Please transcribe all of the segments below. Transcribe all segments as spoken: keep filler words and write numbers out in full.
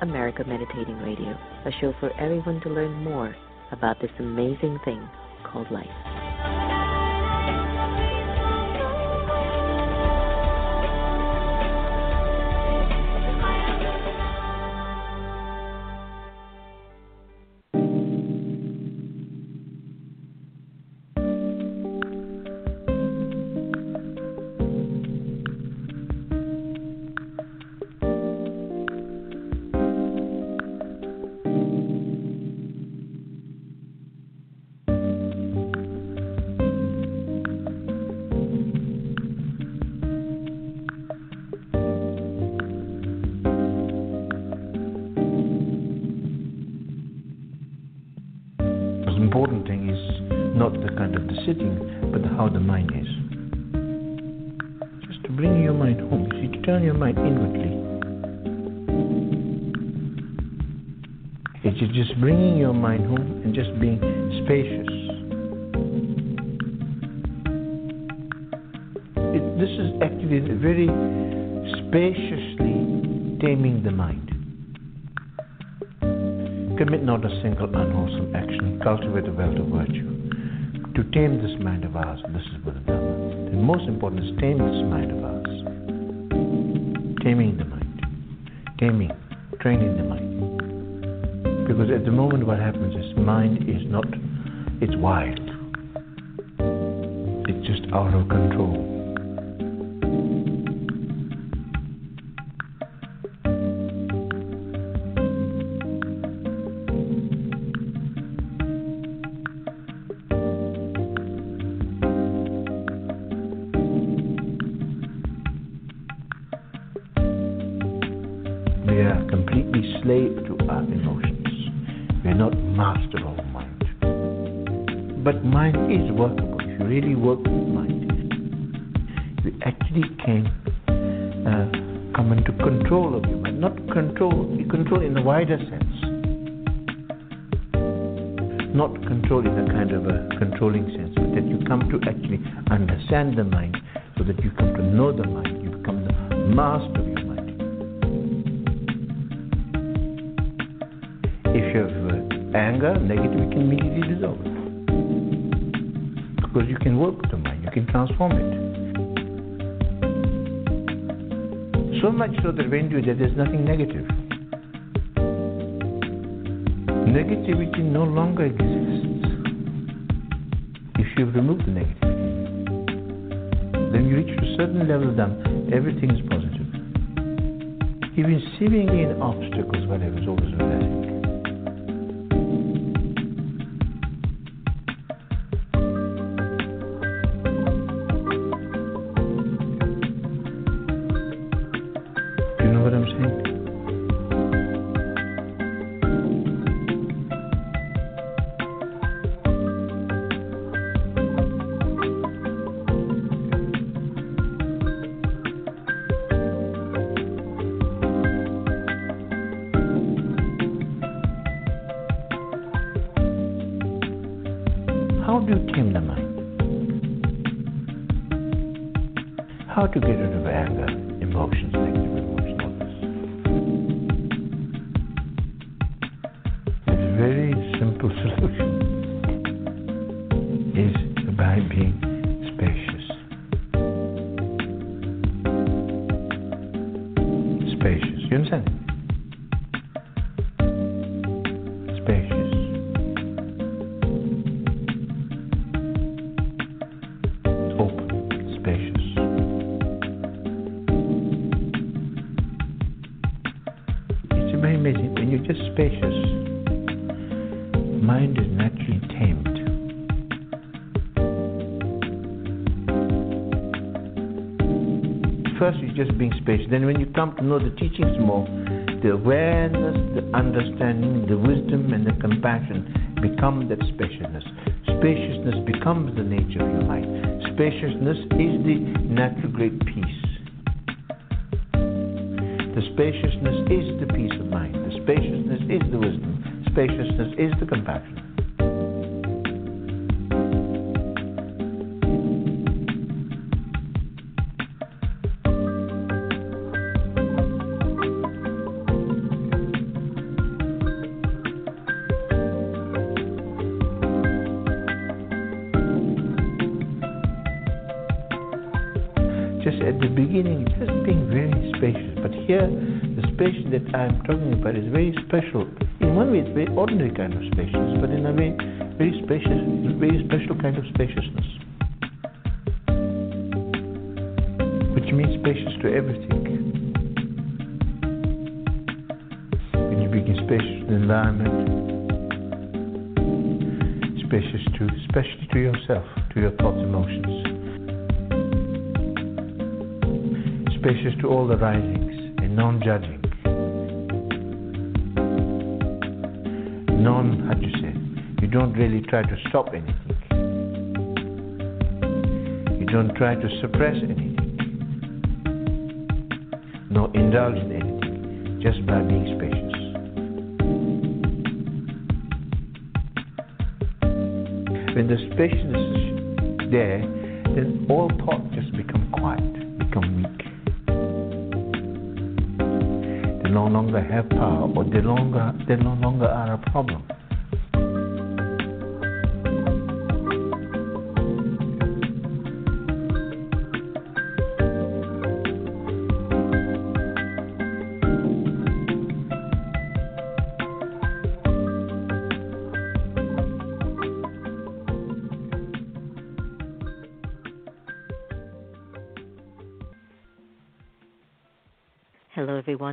America Meditating Radio, a show for everyone to learn more about this amazing thing called life. Cultivate a wealth of virtue. To tame this mind of ours, this is Buddha Dhamma. The most important is tame this mind of ours. Taming the mind. Taming, training the mind. Because at the moment what happens is mind is not, it's wild. It's just out of control. Understand the mind, so that you come to know the mind, you become the master of your mind. If you have uh, anger, negative, it can immediately dissolve. Because you can work with the mind, you can transform it. So much so that when you do that, there's nothing negative. Negativity no longer exists if you've removed the negative. When you reach a certain level of Dhamma, everything is positive. Even seeing in obstacles, whatever, is always relaxing. Just being spacious. Then when you come to know the teachings more, the awareness, the understanding, the wisdom, and the compassion become that spaciousness. Spaciousness becomes the nature of your life. Spaciousness is the natural great peace. The spaciousness is the peace of mind. The spaciousness is the wisdom. Spaciousness is the compassion. I'm talking about is very special. In one way, it's very ordinary kind of spaciousness, but in a way, very spacious, very special kind of spaciousness, which means spacious to everything. When you begin spacious to the environment, spacious to, especially to yourself, to your thoughts, emotions, spacious to all the risings and non-judging. Non, how do you say, you don't really try to stop anything. You don't try to suppress anything, nor indulge in anything, just by being spacious. When the spaciousness is there, then all thought just become quiet, become weak. They no longer have power, or they longer, they no longer are a problem.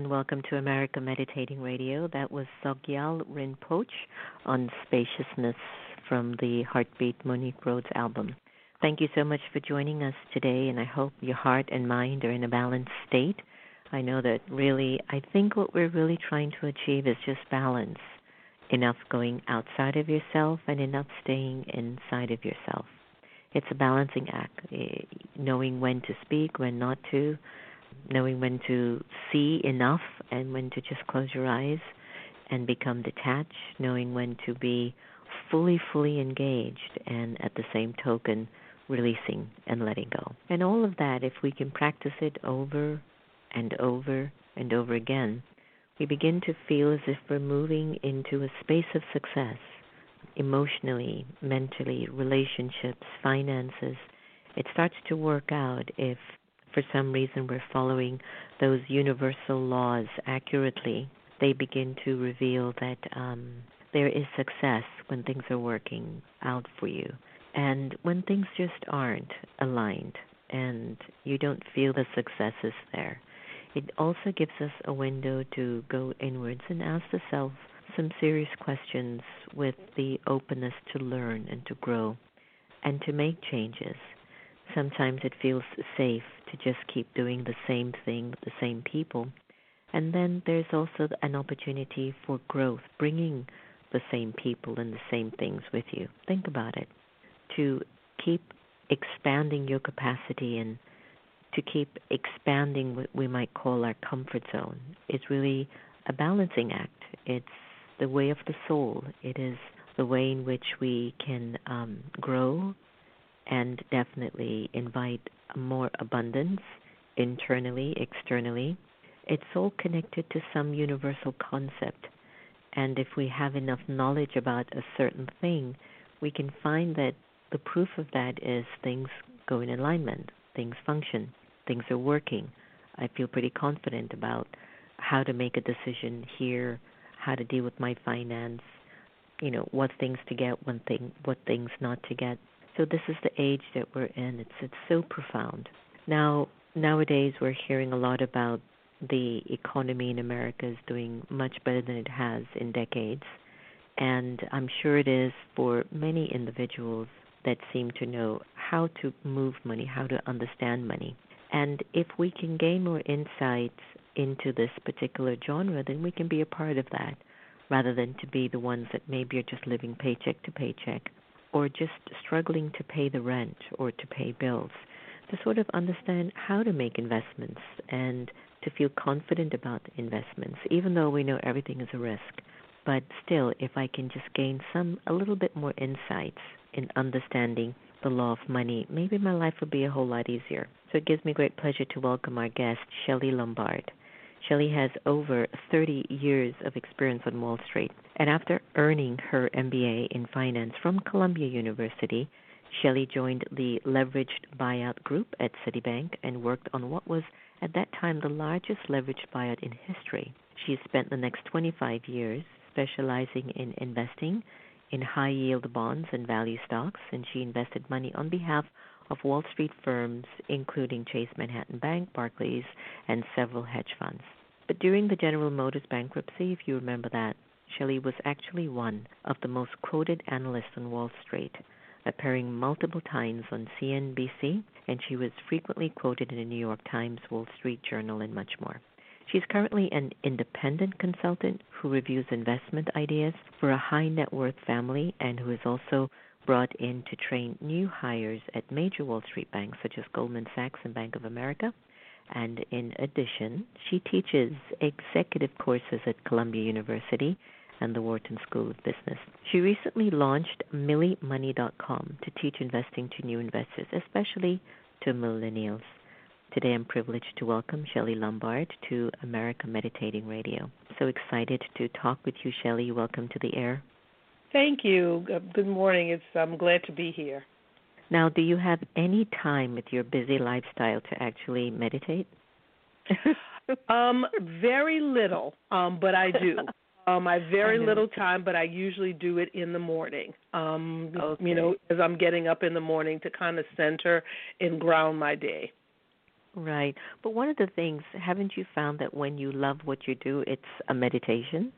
Welcome to America Meditating Radio. That was Sogyal Rinpoche on Spaciousness from the Heartbeat Monique Rhodes album. Thank you so much for joining us today, and I hope your heart and mind are in a balanced state. I know that really, I think what we're really trying to achieve is just balance. Enough going outside of yourself and enough staying inside of yourself. It's a balancing act, knowing when to speak, when not to, knowing when to see enough and when to just close your eyes and become detached, knowing when to be fully, fully engaged and at the same token releasing and letting go. And all of that, if we can practice it over and over and over again, we begin to feel as if we're moving into a space of success emotionally, mentally, relationships, finances. It starts to work out if for some reason we're following those universal laws accurately. They begin to reveal that um, there is success when things are working out for you. And when things just aren't aligned and you don't feel the success is there, it also gives us a window to go inwards and ask the self some serious questions with the openness to learn and to grow and to make changes. Sometimes it feels safe to just keep doing the same thing with the same people. And then there's also an opportunity for growth, bringing the same people and the same things with you. Think about it. To keep expanding your capacity and to keep expanding what we might call our comfort zone is really a balancing act. It's the way of the soul. It is the way in which we can um, grow and definitely invite more abundance internally, externally. It's all connected to some universal concept. And if we have enough knowledge about a certain thing, we can find that the proof of that is things go in alignment, things function, things are working. I feel pretty confident about how to make a decision here, how to deal with my finance, you know, what things to get, one thing, what things not to get. So this is the age that we're in. It's it's so profound. Now, nowadays we're hearing a lot about the economy in America is doing much better than it has in decades. And I'm sure it is for many individuals that seem to know how to move money, how to understand money. And if we can gain more insights into this particular genre, then we can be a part of that, rather than to be the ones that maybe are just living paycheck to paycheck, or just struggling to pay the rent or to pay bills, to sort of understand how to make investments and to feel confident about investments, even though we know everything is a risk. But still, if I can just gain some, a little bit more insights in understanding the law of money, maybe my life will be a whole lot easier. So it gives me great pleasure to welcome our guest, Shelly Lombard. Shelly has over thirty years of experience on Wall Street, and after earning her M B A in finance from Columbia University, Shelly joined the leveraged buyout group at Citibank and worked on what was at that time the largest leveraged buyout in history. She spent the next twenty-five years specializing in investing in high-yield bonds and value stocks, and she invested money on behalf of Wall Street firms, including Chase Manhattan Bank, Barclays, and several hedge funds. But during the General Motors bankruptcy, if you remember that, Shelly was actually one of the most quoted analysts on Wall Street, appearing multiple times on C N B C, and she was frequently quoted in the New York Times, Wall Street Journal, and much more. She's currently an independent consultant who reviews investment ideas for a high-net-worth family and who is also brought in to train new hires at major Wall Street banks such as Goldman Sachs and Bank of America. And in addition, she teaches executive courses at Columbia University and the Wharton School of Business. She recently launched Mille Money dot com to teach investing to new investors, especially to millennials. Today I'm privileged to welcome Shelly Lombard to America Meditating Radio. So excited to talk with you, Shelly. Welcome to the air. Thank you. Good morning. It's, I'm glad to be here. Now, do you have any time with your busy lifestyle to actually meditate? um, very little, um, but I do. Um, I have very I little time, but I usually do it in the morning, um, okay. you know, as I'm getting up in the morning to kind of center and ground my day. Right. But one of the things, haven't you found that when you love what you do, it's a meditation?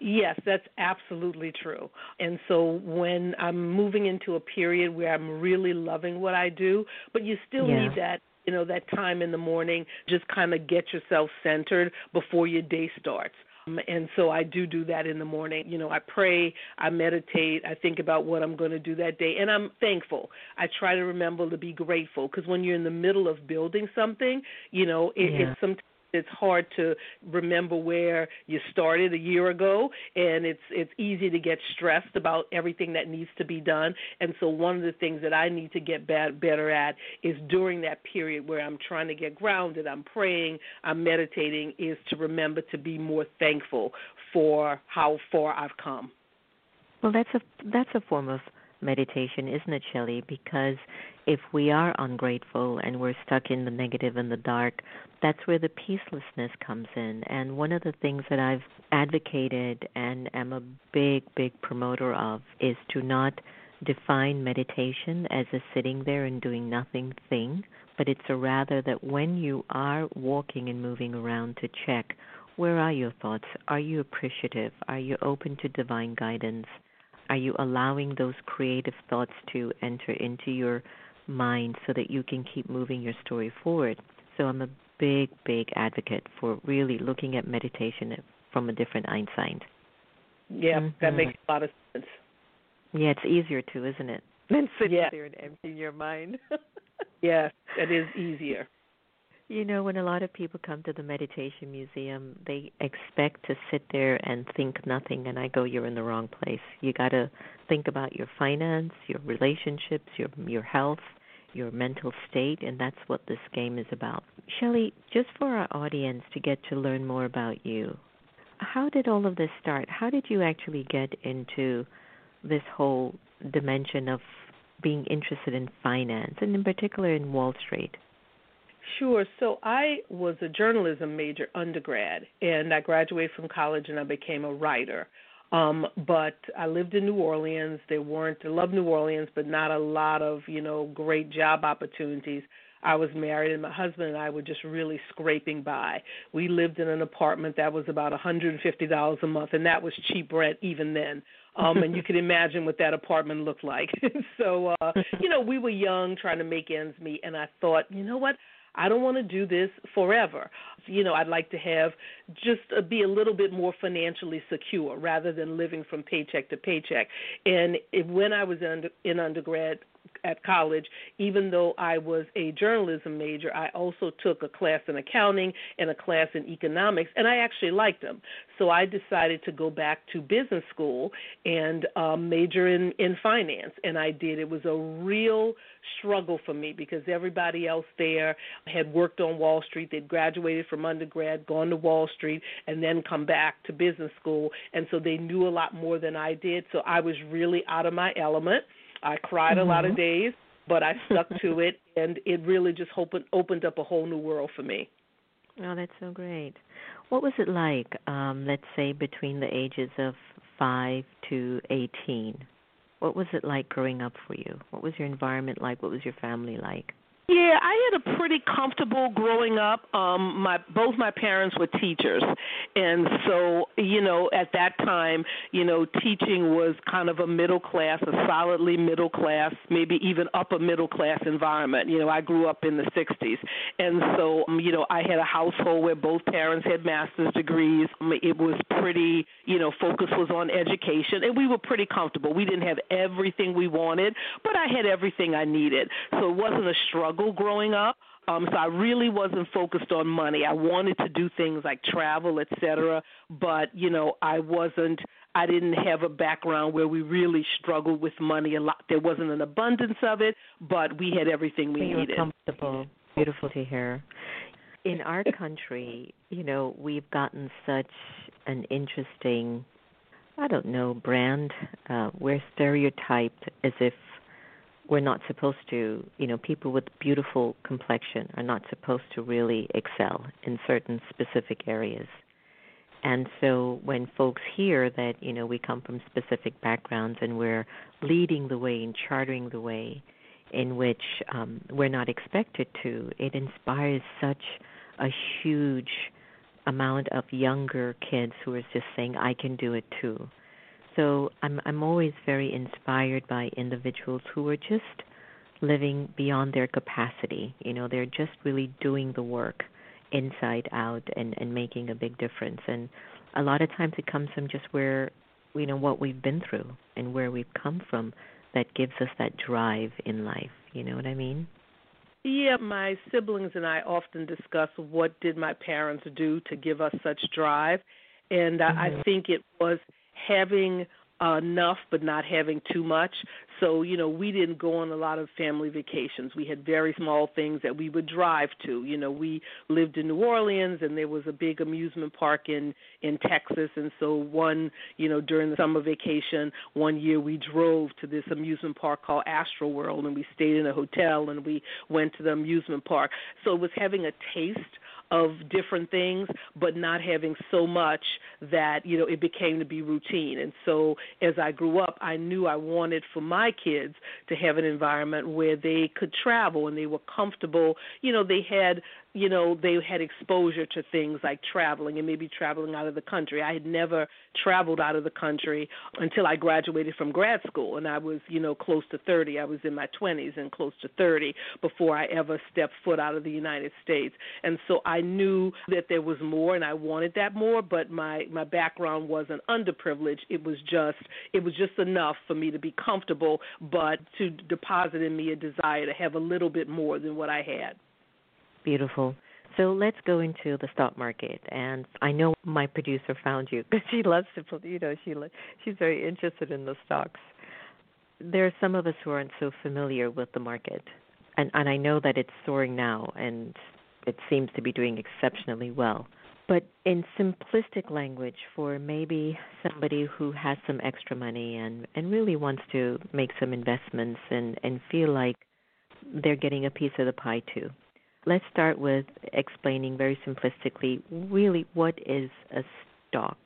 Yes, that's absolutely true. And so when I'm moving into a period where I'm really loving what I do, but you still yeah. need that, you know, that time in the morning, just kind of get yourself centered before your day starts. And so I do do that in the morning. You know, I pray, I meditate, I think about what I'm going to do that day, and I'm thankful. I try to remember to be grateful, because when you're in the middle of building something, you know, it, yeah. it's sometimes it's hard to remember where you started a year ago, and it's it's easy to get stressed about everything that needs to be done. And so one of the things that I need to get bad, better at is during that period where I'm trying to get grounded, I'm praying, I'm meditating, is to remember to be more thankful for how far I've come. Well, that's a that's a form of meditation, isn't it, Shelly? Because if we are ungrateful and we're stuck in the negative and the dark, that's where the peacelessness comes in. And one of the things that I've advocated and am a big, big promoter of is to not define meditation as a sitting there and doing nothing thing, but it's a rather that when you are walking and moving around to check, where are your thoughts? Are you appreciative? Are you open to divine guidance? Are you allowing those creative thoughts to enter into your mind so that you can keep moving your story forward? So I'm a big, big advocate for really looking at meditation from a different Einstein. Yeah, mm-hmm. That makes a lot of sense. Yeah, it's easier too, isn't it? Than sitting yeah. there and emptying your mind. Yes, it is easier. You know, when a lot of people come to the Meditation Museum, they expect to sit there and think nothing, and I go, you're in the wrong place. You got to think about your finance, your relationships, your your health, your mental state, and that's what this game is about. Shelly, just for our audience to get to learn more about you, how did all of this start? How did you actually get into this whole dimension of being interested in finance, and in particular in Wall Street? Sure. So I was a journalism major undergrad, and I graduated from college and I became a writer. Um, but I lived in New Orleans. There weren't, I love New Orleans, but not a lot of, you know, great job opportunities. I was married, and my husband and I were just really scraping by. We lived in an apartment that was about one hundred fifty dollars a month, and that was cheap rent even then. Um, and you can imagine what that apartment looked like. So, uh, you know, we were young, trying to make ends meet, and I thought, you know what? I don't want to do this forever. You know, I'd like to have just uh, be a little bit more financially secure rather than living from paycheck to paycheck. And it, when I was in, in undergrad at college, even though I was a journalism major, I also took a class in accounting and a class in economics, and I actually liked them. So I decided to go back to business school and um, major in, in finance, and I did. It was a real struggle for me because everybody else there had worked on Wall Street. They'd graduated from undergrad, gone to Wall Street, and then come back to business school, and so they knew a lot more than I did. So I was really out of my element. I cried a lot of days, but I stuck to it, and it really just opened, opened up a whole new world for me. Oh, that's so great. What was it like, um, let's say, between the ages of five to eighteen? What was it like growing up for you? What was your environment like? What was your family like? Yeah, I had a pretty comfortable growing up. Um, my both my parents were teachers, and so, you know, at that time, you know, teaching was kind of a middle class, a solidly middle class, maybe even upper middle class environment. You know, I grew up in the sixties, and so, um, you know, I had a household where both parents had master's degrees. I mean, it was pretty, you know, focus was on education, and we were pretty comfortable. We didn't have everything we wanted, but I had everything I needed, so it wasn't a struggle growing up. Um, so I really wasn't focused on money. I wanted to do things like travel, et cetera, but, you know, I wasn't, I didn't have a background where we really struggled with money a lot. There wasn't an abundance of it, but we had everything we so you needed. Were comfortable. Beautiful to hear. In our country, you know, we've gotten such an interesting, I don't know, brand. Uh, we're stereotyped as if we're not supposed to, you know, people with beautiful complexion are not supposed to really excel in certain specific areas. And so when folks hear that, you know, we come from specific backgrounds and we're leading the way and charting the way in which um, we're not expected to, it inspires such a huge amount of younger kids who are just saying, I can do it too. So I'm I'm always very inspired by individuals who are just living beyond their capacity. You know, they're just really doing the work inside out and, and making a big difference. And a lot of times it comes from just where, you know, what we've been through and where we've come from that gives us that drive in life. You know what I mean? Yeah, my siblings and I often discuss what did my parents do to give us such drive. And mm-hmm. I, I think it was having uh, enough but not having too much. So, you know, we didn't go on a lot of family vacations. We had very small things that we would drive to. You know, we lived in New Orleans, and there was a big amusement park in, in Texas. And so one, you know, during the summer vacation, one year we drove to this amusement park called Astroworld, and we stayed in a hotel, and we went to the amusement park. So it was having a taste of different things, but not having so much that, you know, it became to be routine. And so as I grew up, I knew I wanted for my kids to have an environment where they could travel and they were comfortable. You know, they had you know, they had exposure to things like traveling and maybe traveling out of the country. I had never traveled out of the country until I graduated from grad school, and I was, you know, close to thirty. I was in my twenties and close to thirty before I ever stepped foot out of the United States. And so I knew that there was more, and I wanted that more, but my, my background wasn't underprivileged. It was just it was just enough for me to be comfortable, but to deposit in me a desire to have a little bit more than what I had. Beautiful. So let's go into the stock market. And I know my producer found you because she loves to, you know, she she's very interested in the stocks. There are some of us who aren't so familiar with the market. And, and I know that it's soaring now and it seems to be doing exceptionally well. But in simplistic language for maybe somebody who has some extra money and, and really wants to make some investments and, and feel like they're getting a piece of the pie too. Let's start with explaining very simplistically, really, what is a stock?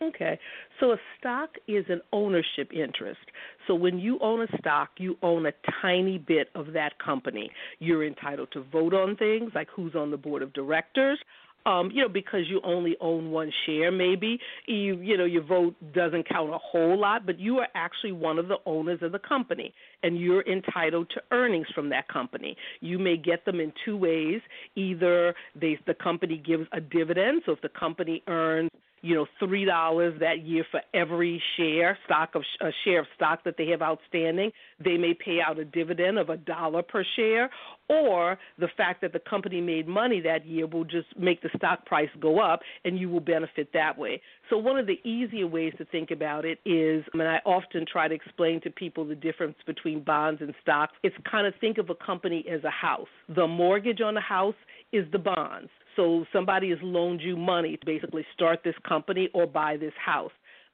Okay. So a stock is an ownership interest. So when you own a stock, you own a tiny bit of that company. You're entitled to vote on things like who's on the board of directors. um, you know, because you only own one share maybe. You, you know, your vote doesn't count a whole lot, but you are actually one of the owners of the company, and you're entitled to earnings from that company. You may get them in two ways. Either they, the company gives a dividend, so if the company earns, you know, three dollars that year for every share, stock of a share of stock that they have outstanding, they may pay out a dividend of a dollar per share, or the fact that the company made money that year will just make the stock price go up and you will benefit that way. So one of the easier ways to think about it is, I mean, I often try to explain to people the difference between bonds and stocks. It's kind of think of a company as a house. The mortgage on the house is the bonds. So somebody has loaned you money to basically start this company or buy this house.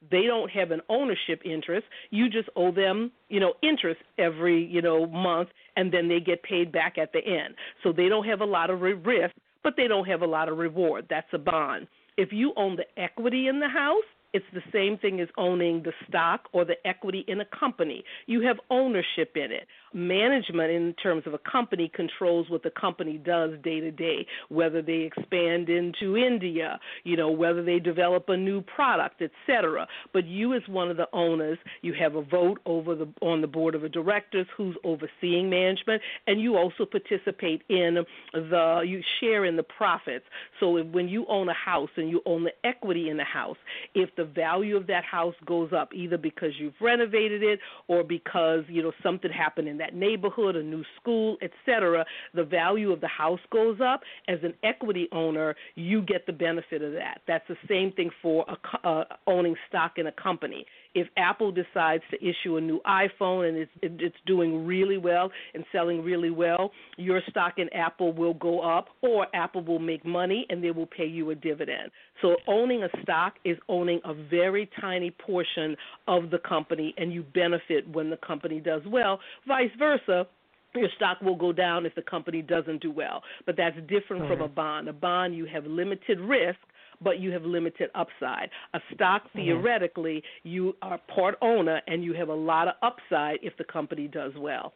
They don't have an ownership interest. You just owe them, you know, interest every, you know, month, and then they get paid back at the end. So they don't have a lot of risk, but they don't have a lot of reward. That's a bond. If you own the equity in the house, it's the same thing as owning the stock or the equity in a company. You have ownership in it. Management, in terms of a company, controls what the company does day to day, whether they expand into India, you know, whether they develop a new product, et cetera. But you, as one of the owners, you have a vote over the on the board of directors who's overseeing management, and you also participate in the, you share in the profits. So if, when you own a house and you own the equity in the house, if the value of that house goes up, either because you've renovated it or because, you know, something happened in that neighborhood, a new school, et cetera, the value of the house goes up. As an equity owner, you get the benefit of that. That's the same thing for a, uh, owning stock in a company. If Apple decides to issue a new iPhone and it's, it's doing really well and selling really well, your stock in Apple will go up, or Apple will make money and they will pay you a dividend. So owning a stock is owning a very tiny portion of the company, and you benefit when the company does well. Vice versa, your stock will go down if the company doesn't do well. But that's different mm-hmm. from a bond. A bond, you have limited risk, but you have limited upside. A stock, theoretically, you are part owner, and you have a lot of upside if the company does well.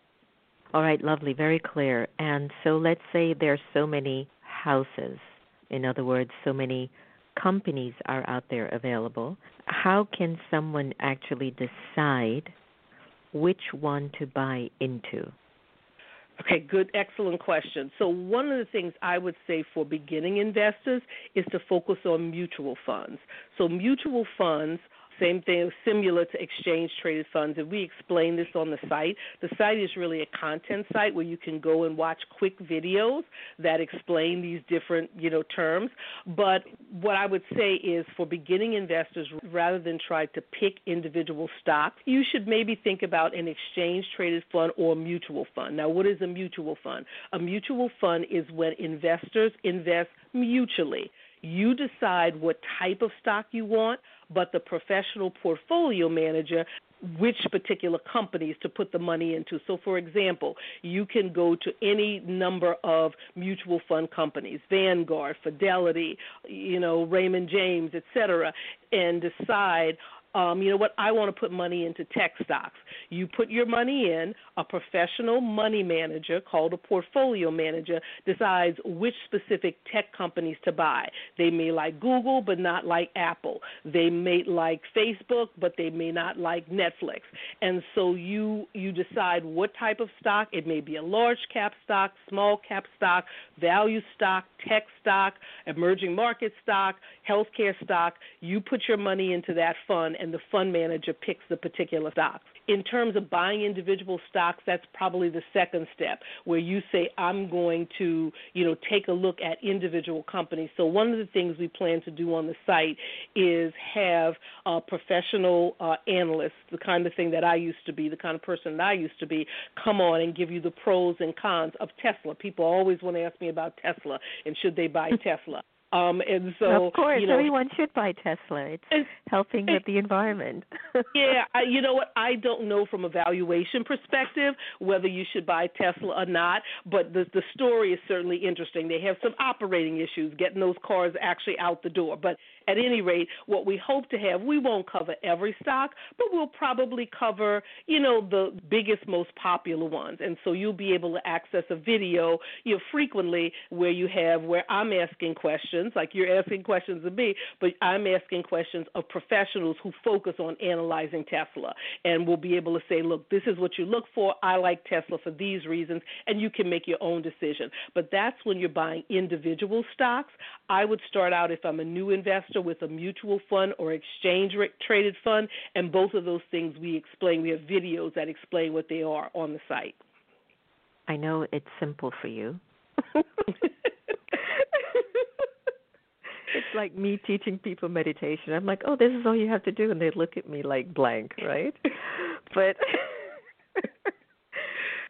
All right, lovely, very clear. And so let's say there's so many houses. In other words, so many companies are out there available. How can someone actually decide which one to buy into? Okay, good, excellent question. So one of the things I would say for beginning investors is to focus on mutual funds. So mutual funds, same thing, similar to exchange-traded funds, and we explain this on the site. The site is really a content site where you can go and watch quick videos that explain these different, you know, terms. But what I would say is, for beginning investors, rather than try to pick individual stocks, you should maybe think about an exchange-traded fund or a mutual fund. Now, what is a mutual fund? A mutual fund is when investors invest mutually. You decide what type of stock you want, but the professional portfolio manager which particular companies to put the money into. So, for example, you can go to any number of mutual fund companies, Vanguard, Fidelity, you know, Raymond James, et cetera, and decide, um, you know what, I want to put money into tech stocks. You put your money in, a professional money manager called a portfolio manager decides which specific tech companies to buy. They may like Google but not like Apple. They may like Facebook but they may not like Netflix. And so you, you decide what type of stock. It may be a large cap stock, small cap stock, value stock, tech stock, emerging market stock, healthcare stock. You put your money into that fund and the fund manager picks the particular stocks. In terms of buying individual stocks, that's probably the second step, where you say, I'm going to, you know, take a look at individual companies. So one of the things we plan to do on the site is have a professional uh, analyst, the kind of thing that I used to be, the kind of person that I used to be, come on and give you the pros and cons of Tesla. People always want to ask me about Tesla and should they buy Tesla. Um, and so, of course, you know, everyone should buy Tesla. It's, it's helping it's, with the environment. yeah, I, you know what? I don't know from a valuation perspective whether you should buy Tesla or not, but the, the story is certainly interesting. They have some operating issues getting those cars actually out the door. But at any rate, what we hope to have. We won't cover every stock, but we'll probably cover, you know, the biggest, most popular ones. And so you'll be able to access a video, you know, frequently where you have where I'm asking questions, like you're asking questions of me, but I'm asking questions of professionals who focus on analyzing Tesla. And we'll be able to say, look, this is what you look for. I like Tesla for these reasons, and you can make your own decision. But that's when you're buying individual stocks. I would start out, if I'm a new investor, with a mutual fund or exchange-traded fund, and both of those things we explain. We have videos that explain what they are on the site. I know it's simple for you. It's like me teaching people meditation. I'm like, oh, this is all you have to do, and they look at me like blank, right? But...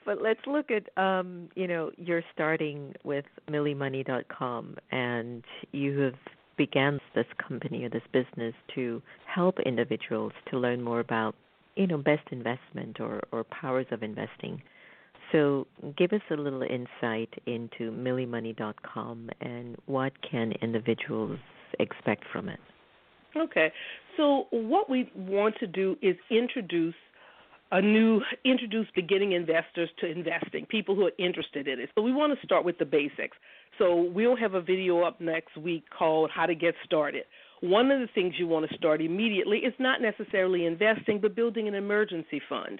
But let's look at, um, you know, you're starting with Mille Money dot com, and you have began this company or this business to help individuals to learn more about, you know, best investment or, or powers of investing. So give us a little insight into Mille Money dot com and what can individuals expect from it. Okay. So what we want to do is introduce A new, introduce beginning investors to investing, people who are interested in it. So we want to start with the basics. So we'll have a video up next week called How to Get Started. One of the things you want to start immediately is not necessarily investing, but building an emergency fund.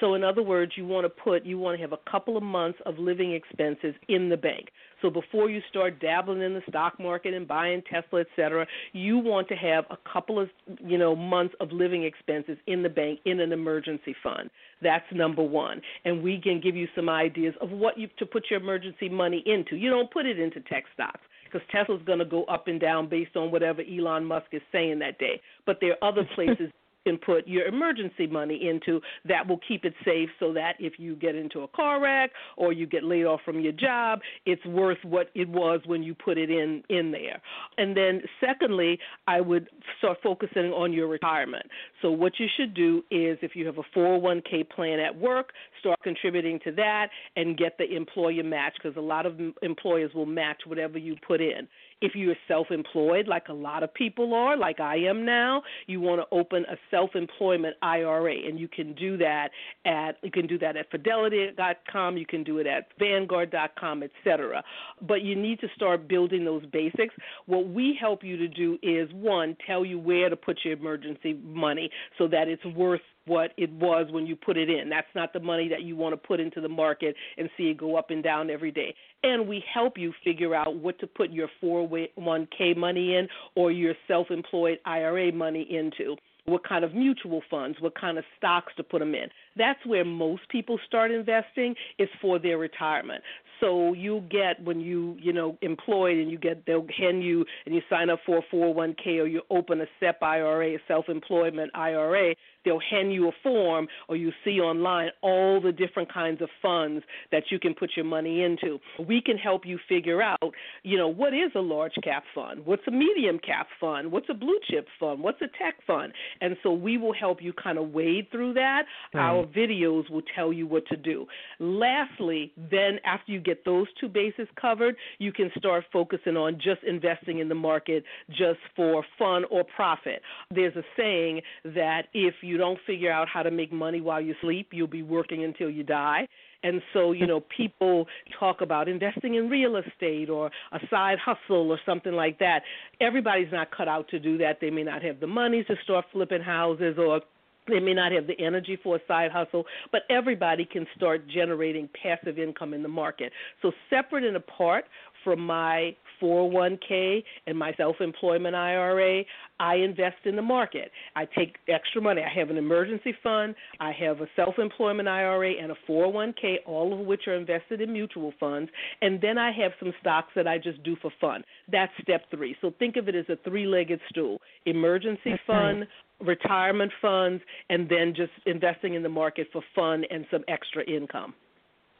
So in other words, you want to put, you want to have a couple of months of living expenses in the bank. So before you start dabbling in the stock market and buying Tesla, et cetera, you want to have a couple of, you know, months of living expenses in the bank in an emergency fund. That's number one. And we can give you some ideas of what you, to put your emergency money into. You don't put it into tech stocks, because Tesla's going to go up and down based on whatever Elon Musk is saying that day. But there are other places can put your emergency money into that will keep it safe, so that if you get into a car wreck or you get laid off from your job, it's worth what it was when you put it in, in there. And then secondly, I would start focusing on your retirement. So what you should do is, if you have a four oh one k plan at work, start contributing to that and get the employer match, because a lot of employers will match whatever you put in. If you are self-employed, like a lot of people are, like I am now, you want to open a self-employment I R A, and you can do that at you can do that at Fidelity dot com, you can do it at Vanguard dot com, et cetera. But you need to start building those basics. What we help you to do is, one, tell you where to put your emergency money so that it's worth what it was when you put it in. That's not the money that you want to put into the market and see it go up and down every day. And we help you figure out what to put your four oh one k money in or your self-employed I R A money into, what kind of mutual funds, what kind of stocks to put them in. That's where most people start investing, is for their retirement. So you'll get, when you, you know, employed and you get, they'll hand you, and you sign up for a four oh one k or you open a S E P I R A, a self-employment I R A, they'll hand you a form, or you see online all the different kinds of funds that you can put your money into. We can help you figure out, you know, what is a large cap fund? What's a medium cap fund? What's a blue chip fund? What's a tech fund? And so we will help you kind of wade through that. Right. Our videos will tell you what to do. Lastly, then after you get those two bases covered, you can start focusing on just investing in the market just for fun or profit. There's a saying that if you You don't figure out how to make money while you sleep, you'll be working until you die. And so, you know, people talk about investing in real estate or a side hustle or something like that. Everybody's not cut out to do that. They may not have the money to start flipping houses, or they may not have the energy for a side hustle, but everybody can start generating passive income in the market. So separate and apart from my four oh one k and my self-employment I R A, I invest in the market. I take extra money. I have an emergency fund. I have a self-employment I R A and a four oh one k, all of which are invested in mutual funds. And then I have some stocks that I just do for fun. That's step three. So think of it as a three-legged stool: emergency That's fund, nice. retirement funds, and then just investing in the market for fun and some extra income.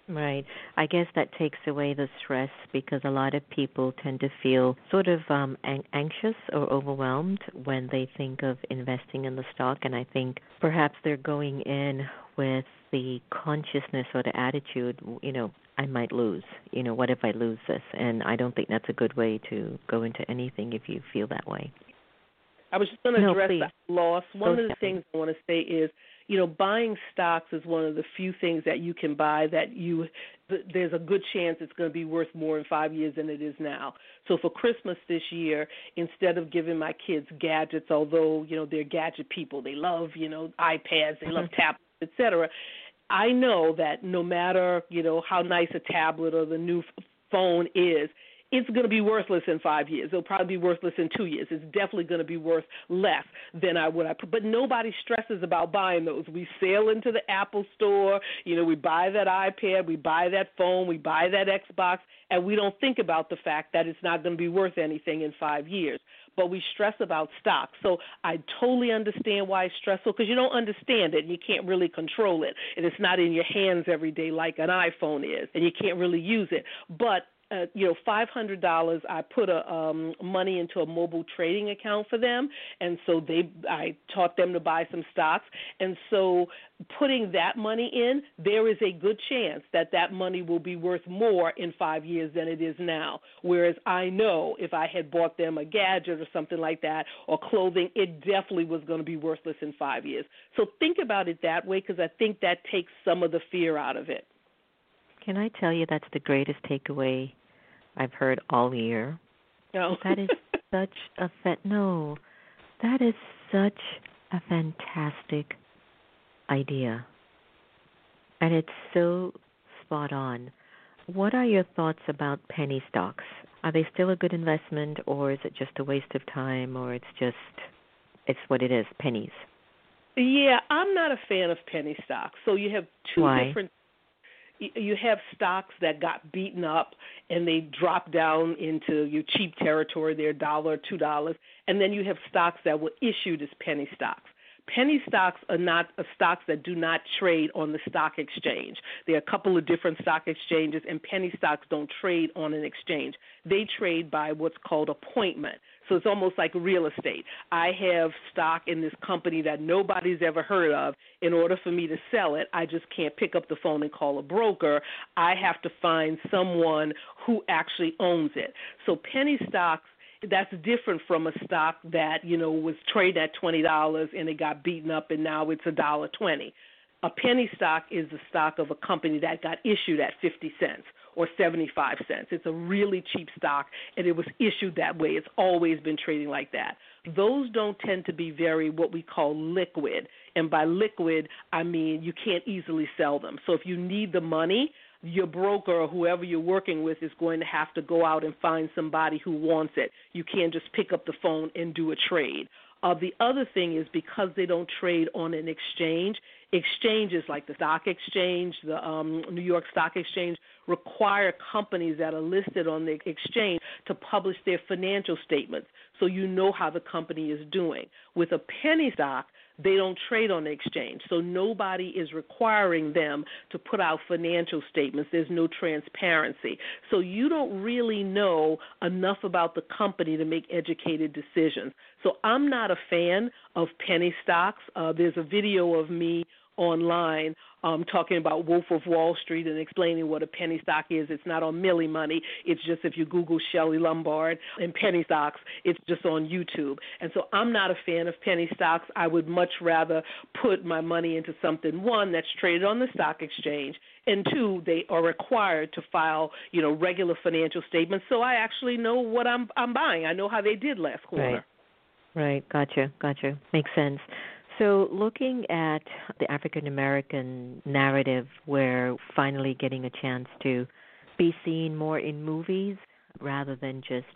Right. I guess that takes away the stress, because a lot of people tend to feel sort of um, an- anxious or overwhelmed when they think of investing in the stock. And I think perhaps they're going in with the consciousness or the attitude, you know, I might lose. You know, what if I lose this? And I don't think that's a good way to go into anything if you feel that way. I was just going to no, address please. that loss. One Go of the things me. I want to say is, you know, buying stocks is one of the few things that you can buy that you th- there's a good chance it's going to be worth more in five years than it is now. So for Christmas this year, instead of giving my kids gadgets, although, you know, they're gadget people, they love, you know, iPads, they mm-hmm. love tablets, et cetera, I know that no matter, you know, how nice a tablet or the new f- phone is, it's going to be worthless in five years. It'll probably be worthless in two years. It's definitely going to be worth less than I would. I put. But nobody stresses about buying those. We sail into the Apple store. You know, we buy that iPad. We buy that phone. We buy that Xbox. And we don't think about the fact that it's not going to be worth anything in five years. But we stress about stocks. So I totally understand why it's stressful, because you don't understand it and you can't really control it. And it's not in your hands every day like an iPhone is, and you can't really use it. But Uh, you know, five hundred dollars, I put a, um, money into a mobile trading account for them, and so they, I taught them to buy some stocks. And so putting that money in, there is a good chance that that money will be worth more in five years than it is now, whereas I know if I had bought them a gadget or something like that or clothing, it definitely was going to be worthless in five years. So think about it that way, because I think that takes some of the fear out of it. Can I tell you that's the greatest takeaway I've heard all year? No. That is such a fa- no. That is such a fantastic idea, and it's so spot on. What are your thoughts about penny stocks? Are they still a good investment, or is it just a waste of time, or it's just it's what it is, pennies? Yeah, I'm not a fan of penny stocks. So you have two Why? different. You have stocks that got beaten up and they drop down into your cheap territory, they're one dollar, two dollars, and then you have stocks that were issued as penny stocks. Penny stocks are not uh, stocks that do not trade on the stock exchange. There are a couple of different stock exchanges, and penny stocks don't trade on an exchange. They trade by what's called appointment. So it's almost like real estate. I have stock in this company that nobody's ever heard of. In order for me to sell it, I just can't pick up the phone and call a broker. I have to find someone who actually owns it. So penny stocks, that's different from a stock that, you know, was traded at twenty dollars and it got beaten up and now it's one dollar and twenty cents. A penny stock is the stock of a company that got issued at fifty cents or seventy-five cents. It's a really cheap stock, and it was issued that way. It's always been trading like that. Those don't tend to be very what we call liquid, and by liquid, I mean you can't easily sell them. So if you need the money, your broker or whoever you're working with is going to have to go out and find somebody who wants it. You can't just pick up the phone and do a trade. Uh, the other thing is, because they don't trade on an exchange, exchanges like the stock exchange, the um, New York Stock Exchange, require companies that are listed on the exchange to publish their financial statements so you know how the company is doing. With a penny stock, they don't trade on the exchange, so nobody is requiring them to put out financial statements. There's no transparency. So you don't really know enough about the company to make educated decisions. So I'm not a fan of penny stocks. Uh, there's a video of me online um, talking about Wolf of Wall Street and explaining what a penny stock is. It's not on Millie Money. It's just if you Google Shelly Lombard and penny stocks, it's just on YouTube. And so I'm not a fan of penny stocks. I would much rather put my money into something, one, that's traded on the stock exchange, and two, they are required to file, you know, regular financial statements, so I actually know what I'm I'm buying. I know how they did last quarter. Right, right. Gotcha, gotcha. Makes sense. So looking at the African-American narrative, we're finally getting a chance to be seen more in movies rather than just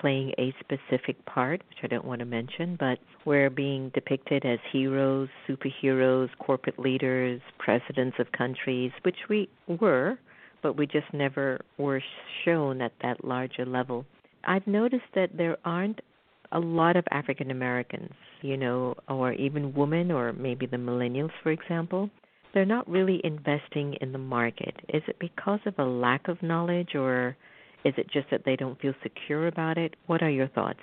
playing a specific part, which I don't want to mention, but we're being depicted as heroes, superheroes, corporate leaders, presidents of countries, which we were, but we just never were shown at that larger level. I've noticed that there aren't a lot of African Americans, you know, or even women, or maybe the millennials, for example, they're not really investing in the market. Is it because of a lack of knowledge, or is it just that they don't feel secure about it? What are your thoughts?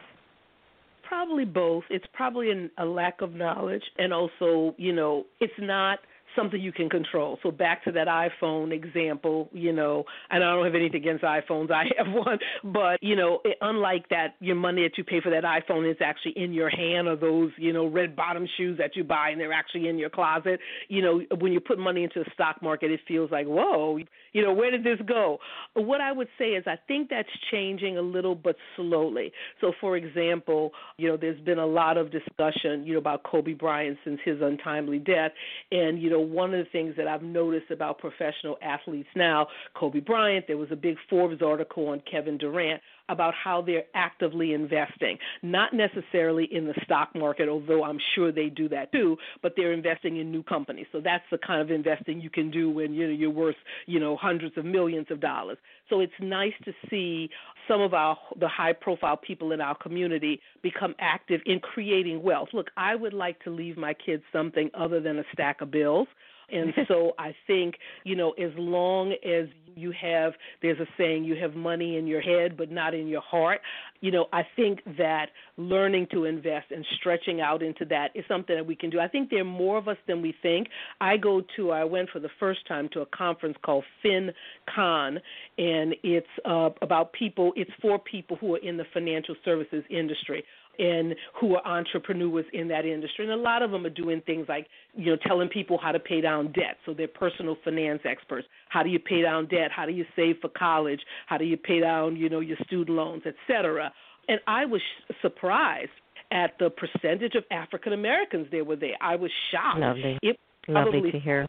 Probably both. It's probably an, a lack of knowledge, and also, you know, it's not something you can control. So back to that iPhone example, you know, and I don't have anything against iPhones. I have one. But, you know, it, unlike that, your money that you pay for that iPhone is actually in your hand, or those, you know, red bottom shoes that you buy and they're actually in your closet. You know, when you put money into the stock market, it feels like, whoa, you know, where did this go? What I would say is I think that's changing a little but slowly. So, for example, you know, there's been a lot of discussion, you know, about Kobe Bryant since his untimely death. And, you know, one of the things that I've noticed about professional athletes now, Kobe Bryant, there was a big Forbes article on Kevin Durant about how they're actively investing, not necessarily in the stock market, although I'm sure they do that too, but they're investing in new companies. So that's the kind of investing you can do when, you know, you're worth, you know, hundreds of millions of dollars. So it's nice to see some of our the high-profile people in our community become active in creating wealth. Look, I would like to leave my kids something other than a stack of bills. And so I think, you know, as long as you have, there's a saying, you have money in your head but not in your heart, you know, I think that learning to invest and stretching out into that is something that we can do. I think there are more of us than we think. I go to, I went for the first time to a conference called FinCon, and it's uh, about people, it's for people who are in the financial services industry and who are entrepreneurs in that industry. And a lot of them are doing things like, you know, telling people how to pay down debt. So they're personal finance experts. How do you pay down debt? How do you save for college? How do you pay down, you know, your student loans, et cetera? And I was surprised at the percentage of African Americans there were there. I was shocked. Lovely. It probably, Lovely to hear.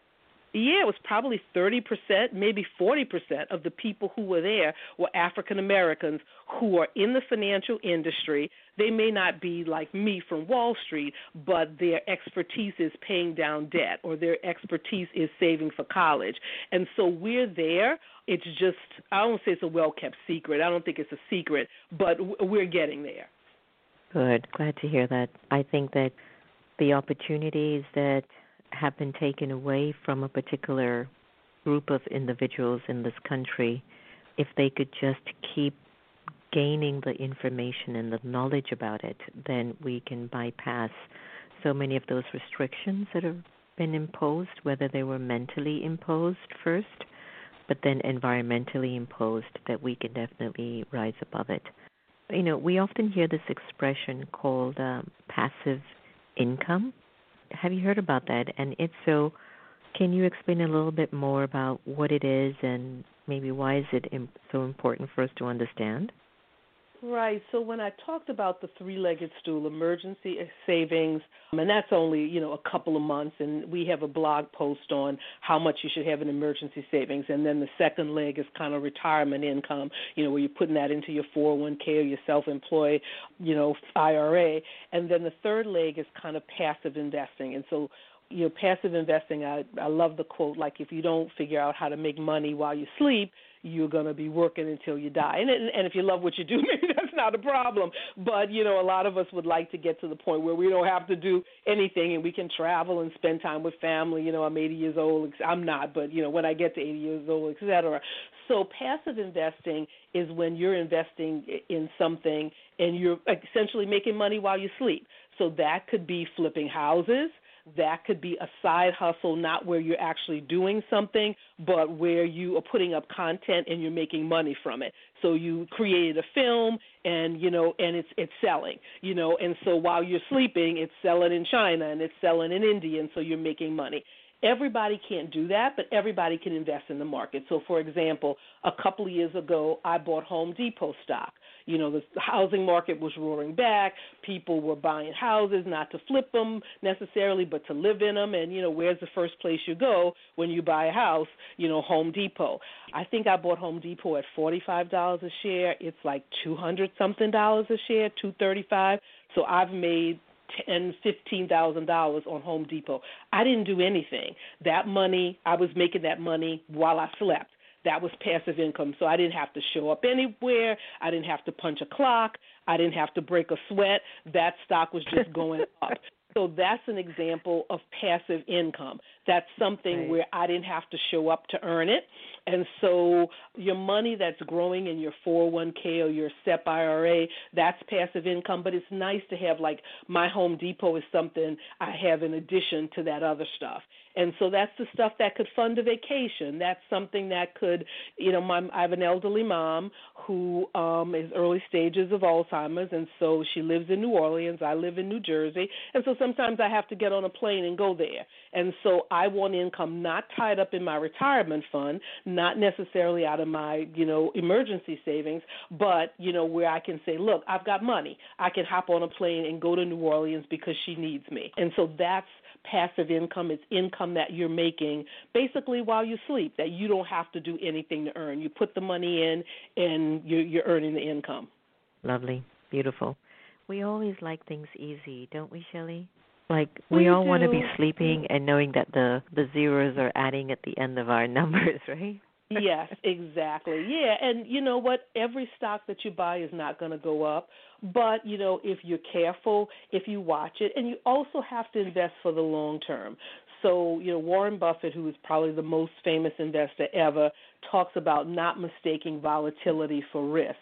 Yeah, it was probably thirty percent, maybe forty percent of the people who were there were African Americans who are in the financial industry. They may not be like me from Wall Street, but their expertise is paying down debt, or their expertise is saving for college. And so we're there. It's just, I don't say it's a well-kept secret. I don't think it's a secret, but we're getting there. Good. Glad to hear that. I think that the opportunities that have been taken away from a particular group of individuals in this country, if they could just keep gaining the information and the knowledge about it, then we can bypass so many of those restrictions that have been imposed, whether they were mentally imposed first, but then environmentally imposed, that we can definitely rise above it. You know, we often hear this expression called um, passive income. Have you heard about that? And if so, can you explain a little bit more about what it is and maybe why is it so important for us to understand? Right. So when I talked about the three-legged stool, emergency savings, and that's only, you know, a couple of months, and we have a blog post on how much you should have in emergency savings. And then the second leg is kind of retirement income, you know, where you're putting that into your four oh one k or your self-employed, you know, I R A. And then the third leg is kind of passive investing. And so, you know, passive investing, I, I love the quote, like, if you don't figure out how to make money while you sleep, you're going to be working until you die. And, and if you love what you do, maybe that's not a problem. But, you know, a lot of us would like to get to the point where we don't have to do anything and we can travel and spend time with family. You know, I'm eighty years old. I'm not, but, you know, when I get to eighty years old, et cetera. So passive investing is when you're investing in something and you're essentially making money while you sleep. So that could be flipping houses. That could be a side hustle, not where you're actually doing something, but where you are putting up content and you're making money from it. So you created a film and, you know, and it's it's selling, you know, and so while you're sleeping, it's selling in China and it's selling in India, and so you're making money. Everybody can't do that, but everybody can invest in the market. So, for example, a couple of years ago, I bought Home Depot stock. You know, the housing market was roaring back. People were buying houses, not to flip them necessarily, but to live in them. And, you know, where's the first place you go when you buy a house? You know, Home Depot. I think I bought Home Depot at forty-five dollars a share. It's like two hundred something dollars a share, two hundred thirty-five dollars. So I've made ten thousand dollars, fifteen thousand dollars on Home Depot. I didn't do anything. That money, I was making that money while I slept. That was passive income, so I didn't have to show up anywhere. I didn't have to punch a clock. I didn't have to break a sweat. That stock was just going up. So that's an example of passive income. That's something right. where I didn't have to show up to earn it, And so your money that's growing in your four oh one k or your S E P I R A, that's passive income, but it's nice to have, like my Home Depot is something I have in addition to that other stuff. And so that's the stuff that could fund a vacation. That's something that could, you know, my, I have an elderly mom who um, is early stages of Alzheimer's, and so she lives in New Orleans. I live in New Jersey. And so sometimes I have to get on a plane and go there. And so I want income not tied up in my retirement fund, not necessarily out of my, you know, emergency savings, but, you know, where I can say, look, I've got money. I can hop on a plane and go to New Orleans because she needs me. And so that's passive income. It's income that you're making basically while you sleep that you don't have to do anything to earn. You put the money in and you're, you're earning the income. Lovely. Beautiful. We always like things easy, don't we, Shelly? Like we, we all do. Want to be sleeping and knowing that the, the zeros are adding at the end of our numbers, right? Yes, exactly. Yeah, and you know what? Every stock that you buy is not going to go up. But, you know, if you're careful, if you watch it, and you also have to invest for the long term. So, you know, Warren Buffett, who is probably the most famous investor ever, talks about not mistaking volatility for risk.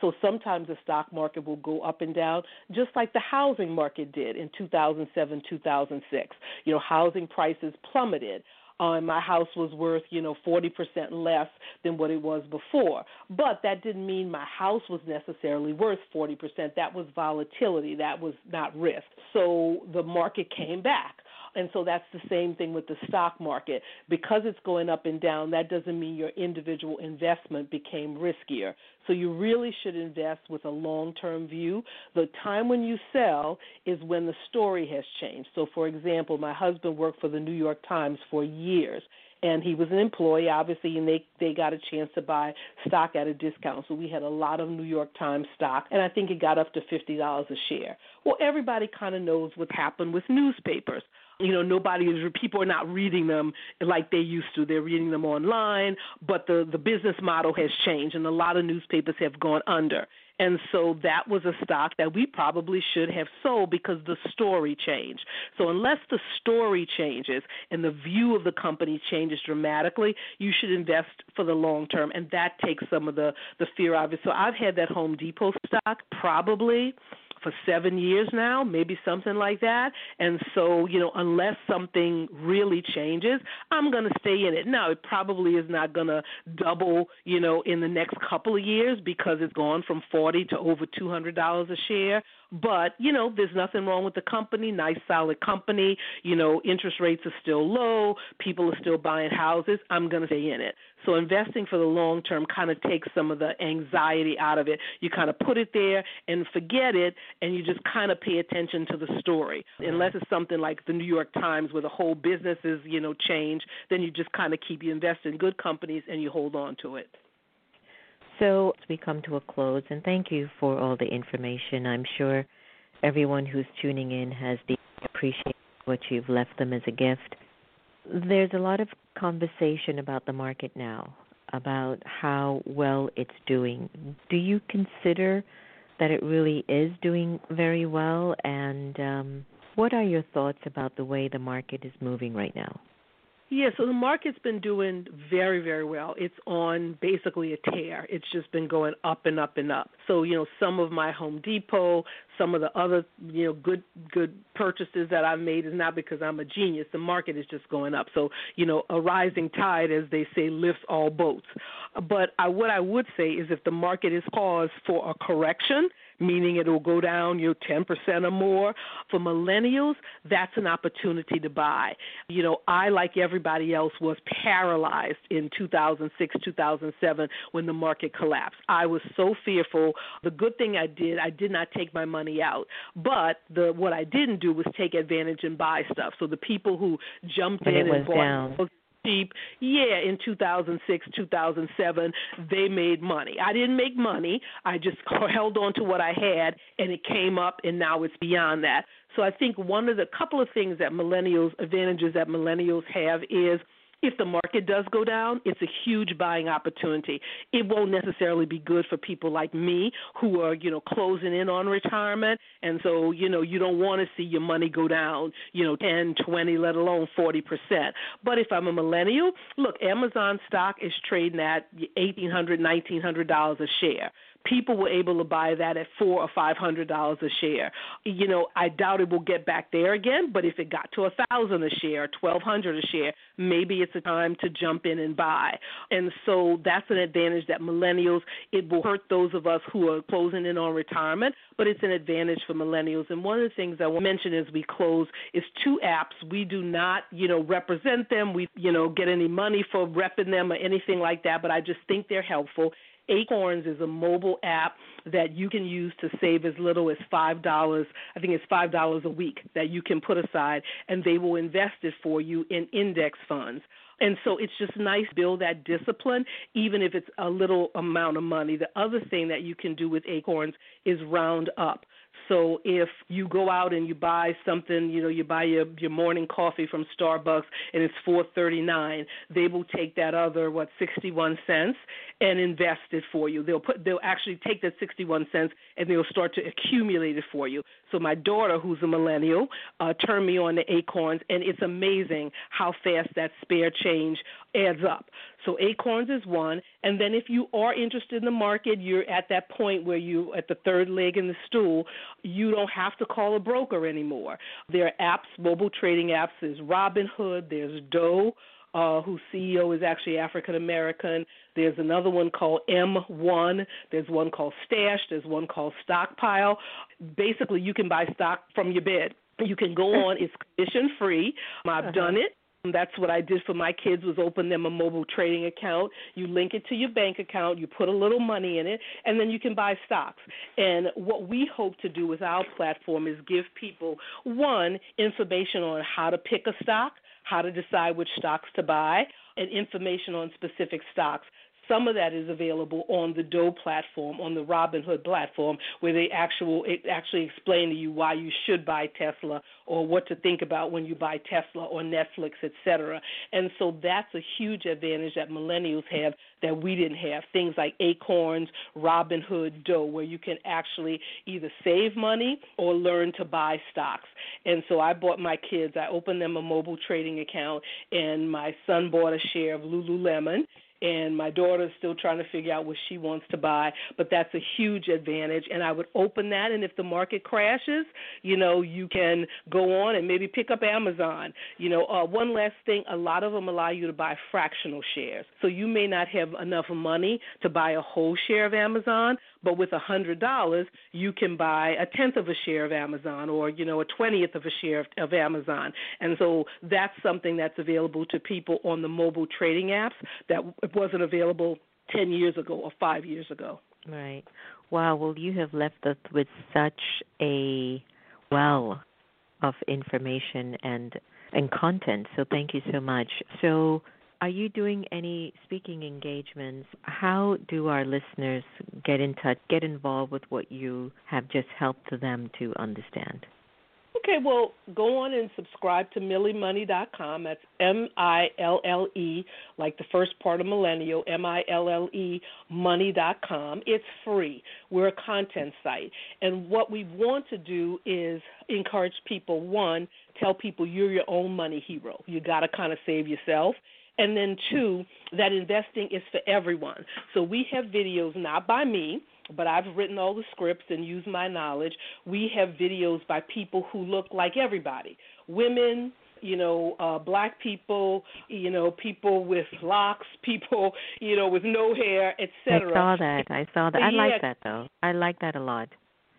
So sometimes the stock market will go up and down, just like the housing market did in two thousand seven, two thousand six. You know, housing prices plummeted. Uh, my house was worth, you know, forty percent less than what it was before. But that didn't mean my house was necessarily worth forty percent. That was volatility. That was not risk. So the market came back. And so that's the same thing with the stock market. Because it's going up and down, that doesn't mean your individual investment became riskier. So you really should invest with a long-term view. The time when you sell is when the story has changed. So, for example, my husband worked for the New York Times for years. And he was an employee, obviously, and they, they got a chance to buy stock at a discount. So we had a lot of New York Times stock, and I think it got up to fifty dollars a share. Well, everybody kind of knows what happened with newspapers. You know, nobody is – people are not reading them like they used to. They're reading them online, but the, the business model has changed, and a lot of newspapers have gone under. And so that was a stock that we probably should have sold because the story changed. So unless the story changes and the view of the company changes dramatically, you should invest for the long term, and that takes some of the, the fear out of it. So I've had that Home Depot stock probably for seven years now, maybe something like that. And so, you know, unless something really changes, I'm going to stay in it. Now, it probably is not going to double, you know, in the next couple of years because it's gone from forty dollars to over two hundred dollars a share. But, you know, there's nothing wrong with the company, nice, solid company. You know, interest rates are still low. People are still buying houses. I'm going to stay in it. So investing for the long term kind of takes some of the anxiety out of it. You kind of put it there and forget it, and you just kind of pay attention to the story. Unless it's something like the New York Times where the whole business is, you know, change, then you just kind of keep you invest in good companies and you hold on to it. So we come to a close, and thank you for all the information. I'm sure everyone who's tuning in has deeply appreciated what you've left them as a gift. There's a lot of conversation about the market now, about how well it's doing. Do you consider that it really is doing very well? And um, what are your thoughts about the way the market is moving right now? Yeah, so the market's been doing very, very well. It's on basically a tear. It's just been going up and up and up. So, you know, some of my Home Depot, some of the other, you know, good good purchases that I've made is not because I'm a genius. The market is just going up. So, you know, a rising tide, as they say, lifts all boats. But I, what I would say is if the market is caused for a correction, meaning it will go down, you know, ten percent or more. For millennials, that's an opportunity to buy. You know, I, like everybody else, was paralyzed in two thousand six, two thousand seven when the market collapsed. I was so fearful. The good thing I did, I did not take my money out. But the what I didn't do was take advantage and buy stuff. So the people who jumped in and bought – cheap, yeah, in two thousand six, two thousand seven, they made money. I didn't make money. I just held on to what I had, and it came up, and now it's beyond that. So I think one of the couple of things that millennials, advantages that millennials have is if the market does go down, it's a huge buying opportunity. It won't necessarily be good for people like me who are, you know, closing in on retirement. And so, you know, you don't want to see your money go down, you know, ten, twenty, let alone forty percent. But if I'm a millennial, look, Amazon stock is trading at eighteen hundred dollars, nineteen hundred dollars a share. People were able to buy that at four or five hundred dollars a share. You know, I doubt it will get back there again. But if it got to a thousand a share, twelve hundred a share, maybe it's a time to jump in and buy. And so that's an advantage that millennials. It will hurt those of us who are closing in on retirement, but it's an advantage for millennials. And one of the things I want to mention as we close is two apps. We do not, you know, represent them. We, you know, get any money for repping them or anything like that. But I just think they're helpful. Acorns is a mobile app that you can use to save as little as five dollars. I think it's five dollars a week that you can put aside, and they will invest it for you in index funds. And so it's just nice to build that discipline, even if it's a little amount of money. The other thing that you can do with Acorns is round up. So if you go out and you buy something, you know, you buy your, your morning coffee from Starbucks and it's four thirty-nine, they will take that other, what, sixty-one cents and invest it for you. They'll put, they'll actually take that sixty-one cents and they'll start to accumulate it for you. So my daughter, who's a millennial, uh, turned me on to Acorns, and it's amazing how fast that spare change adds up. So Acorns is one. And then if you are interested in the market, you're at that point where you're at the third leg in the stool, you don't have to call a broker anymore. There are apps, mobile trading apps. There's Robinhood. There's Dough, uh, whose C E O is actually African-American. There's another one called M one. There's one called Stash. There's one called Stockpile. Basically, you can buy stock from your bed. You can go on. It's commission-free. I've uh-huh. done it. That's what I did for my kids, was open them a mobile trading account. You link it to your bank account. You put a little money in it, and then you can buy stocks. And what we hope to do with our platform is give people, one, information on how to pick a stock, how to decide which stocks to buy, and information on specific stocks. Some of that is available on the Dough platform, on the Robinhood platform, where they actual, it actually explain to you why you should buy Tesla or what to think about when you buy Tesla or Netflix, et cetera. And so that's a huge advantage that millennials have that we didn't have, things like Acorns, Robinhood, Dough, where you can actually either save money or learn to buy stocks. And so I bought my kids, I opened them a mobile trading account, and my son bought a share of Lululemon. And my daughter is still trying to figure out what she wants to buy, but that's a huge advantage. And I would open that, and if the market crashes, you know, you can go on and maybe pick up Amazon. You know, uh, one last thing, a lot of them allow you to buy fractional shares. So you may not have enough money to buy a whole share of Amazon, but with one hundred dollars, you can buy a tenth of a share of Amazon or, you know, a twentieth of a share of, of Amazon. And so that's something that's available to people on the mobile trading apps that wasn't available ten years ago or five years ago. Right. Wow. Well, you have left us with such a well of information and and content. So thank you so much. So are you doing any speaking engagements? How do our listeners get in touch, get involved with what you have just helped them to understand? Okay, well, go on and subscribe to Mille Money dot com. That's M I L L E, like the first part of millennial, M I L L E, money dot com. It's free. We're a content site. And what we want to do is encourage people, one, tell people you're your own money hero. You got to kind of save yourself. And then, two, that investing is for everyone. So we have videos not by me, but I've written all the scripts and used my knowledge. We have videos by people who look like everybody, women, you know, uh, black people, you know, people with locks, people, you know, with no hair, et cetera. I saw that. I saw that. I yeah. like that, though. I like that a lot.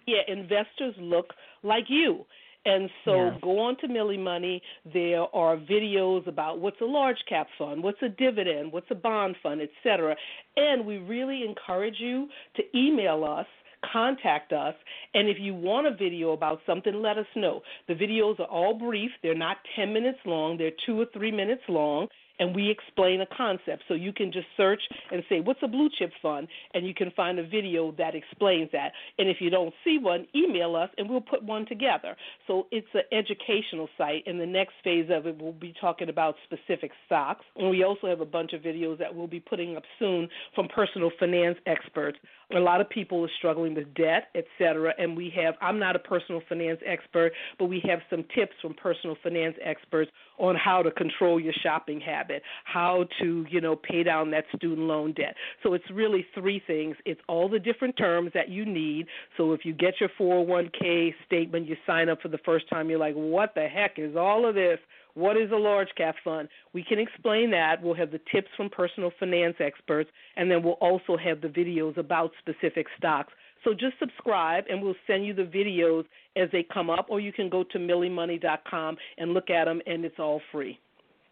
Yeah, investors look like you. And so yeah. go on to Mille Money. There are videos about what's a large cap fund, what's a dividend, what's a bond fund, et cetera. And we really encourage you to email us, contact us, and if you want a video about something, let us know. The videos are all brief. They're not ten minutes long. They're two or three minutes long. and we explain a concept. So you can just search and say, what's a blue chip fund? And you can find a video that explains that. And if you don't see one, email us, and we'll put one together. So it's an educational site, and the next phase of it will be talking about specific stocks. And we also have a bunch of videos that we'll be putting up soon from personal finance experts. A lot of people are struggling with debt, et cetera, and we have, I'm not a personal finance expert, but we have some tips from personal finance experts on how to control your shopping habit, how to, you know, pay down that student loan debt. So it's really three things. It's all the different terms that you need. So if you get your four oh one k statement, you sign up for the first time, you're like, what the heck is all of this? What is a large cap fund? We can explain that. We'll have the tips from personal finance experts, and then we'll also have the videos about specific stocks. So just subscribe, and we'll send you the videos as they come up, or you can go to Millie Money dot com and look at them, and it's all free.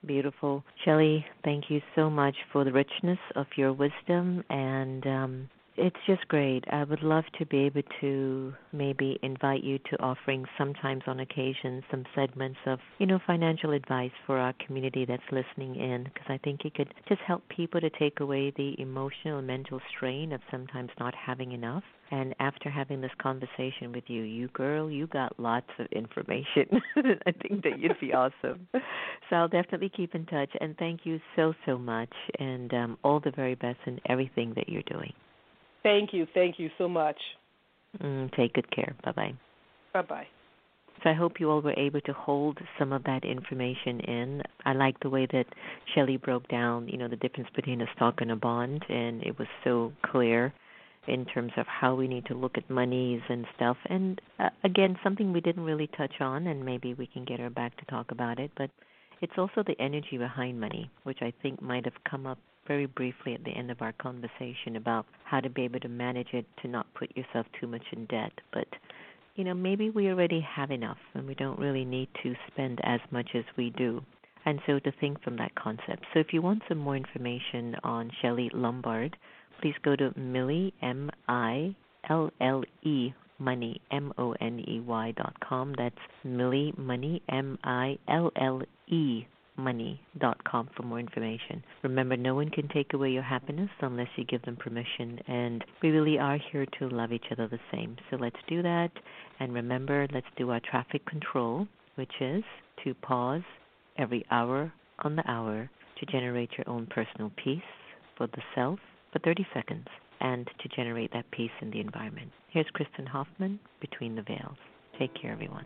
Beautiful. Shelly, thank you so much for the richness of your wisdom, and um, it's just great. I would love to be able to maybe invite you to offering sometimes on occasion some segments of, you know, financial advice for our community that's listening in, because I think it could just help people to take away the emotional and mental strain of sometimes not having enough. And after having this conversation with you, you girl, you got lots of information. I think that you'd be awesome. So I'll definitely keep in touch. And thank you so, so much. And um, all the very best in everything that you're doing. Thank you. Thank you so much. Mm, take good care. Bye-bye. Bye-bye. So I hope you all were able to hold some of that information in. I like the way that Shelly broke down, you know, the difference between a stock and a bond, and it was so clear in terms of how we need to look at monies and stuff. And, uh, again, something we didn't really touch on, and maybe we can get her back to talk about it, but it's also the energy behind money, which I think might have come up very briefly at the end of our conversation about how to be able to manage it to not put yourself too much in debt. But, you know, maybe we already have enough and we don't really need to spend as much as we do. And so to think from that concept. So if you want some more information on Shelly Lombard, please go to Millie, M I L L E, Money, M O N E Y dot com. That's Millie Money, M I L L E, Money dot com for more information. Remember, no one can take away your happiness unless you give them permission, and we really are here to love each other the same. So let's do that, and remember, let's do our traffic control, which is to pause every hour on the hour to generate your own personal peace for the self for thirty seconds and to generate that peace in the environment. Here's Kristen Hoffman, Between the Veils. Take care, everyone.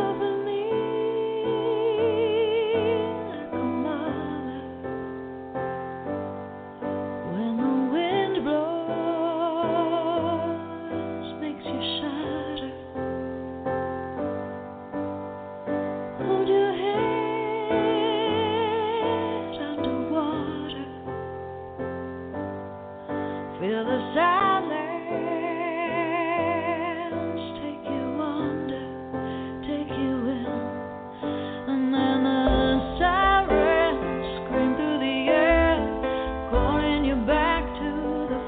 Back to the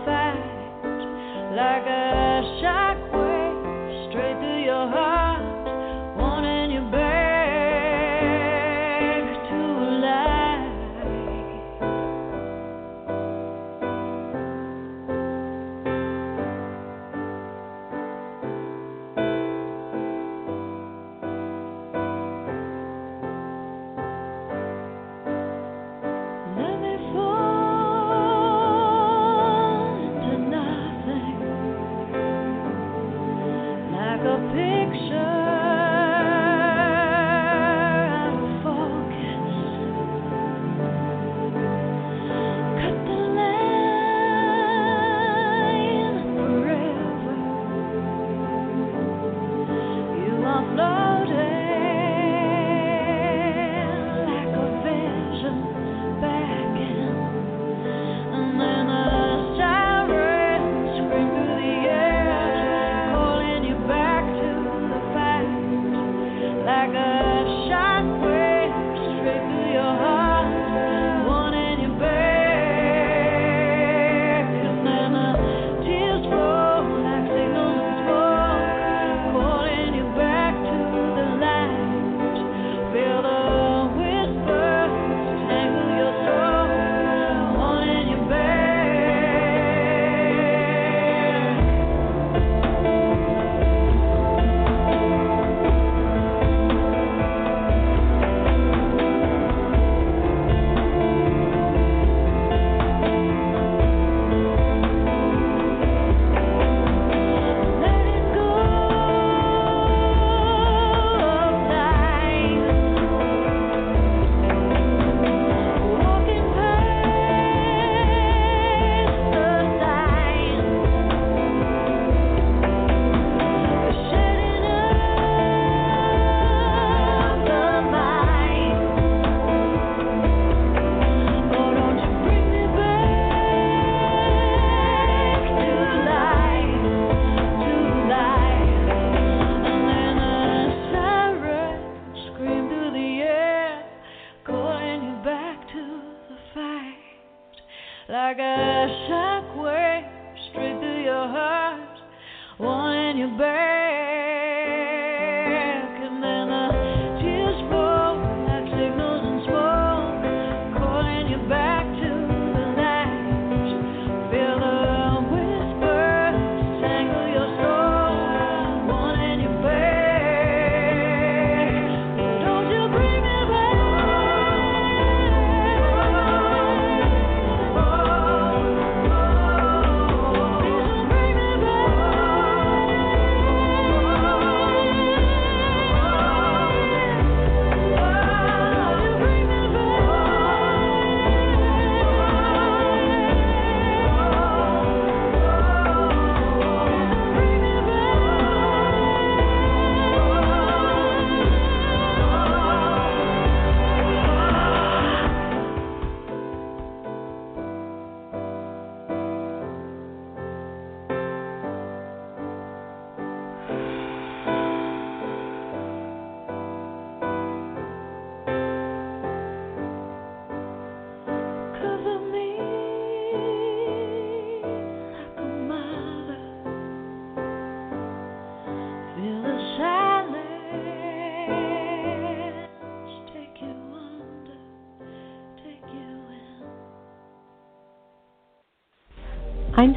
I'm